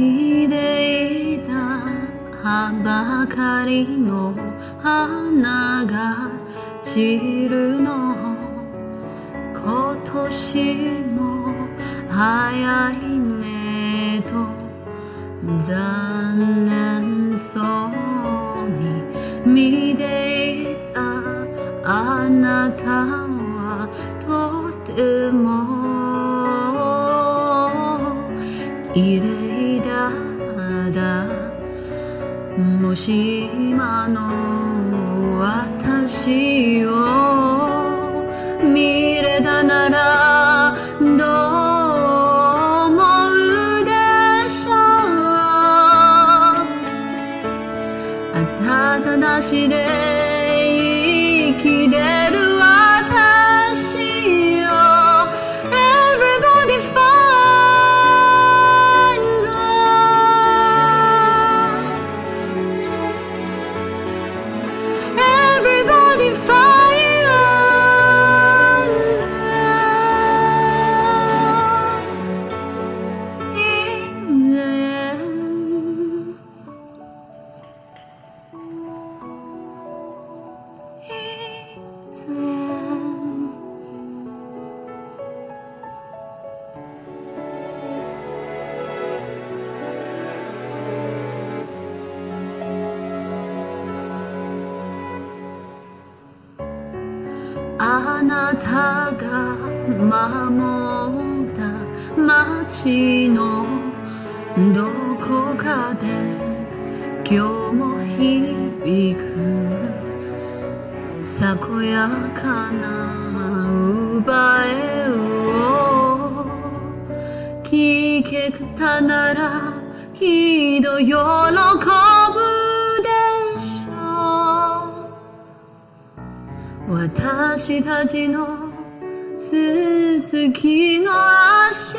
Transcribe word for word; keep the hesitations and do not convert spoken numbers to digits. いでいた葉ばかりの花が散るの今年も早いねと残念そうに見ていたあなたはとても綺麗だったもし今の私を見れたならどう裸足で生きてる私よ Everybody finds her Everybody finds herあなたが守った街のどこかで今日も響くさこやかな歌声を聞けたならきっと喜ぶ私たちの続きの足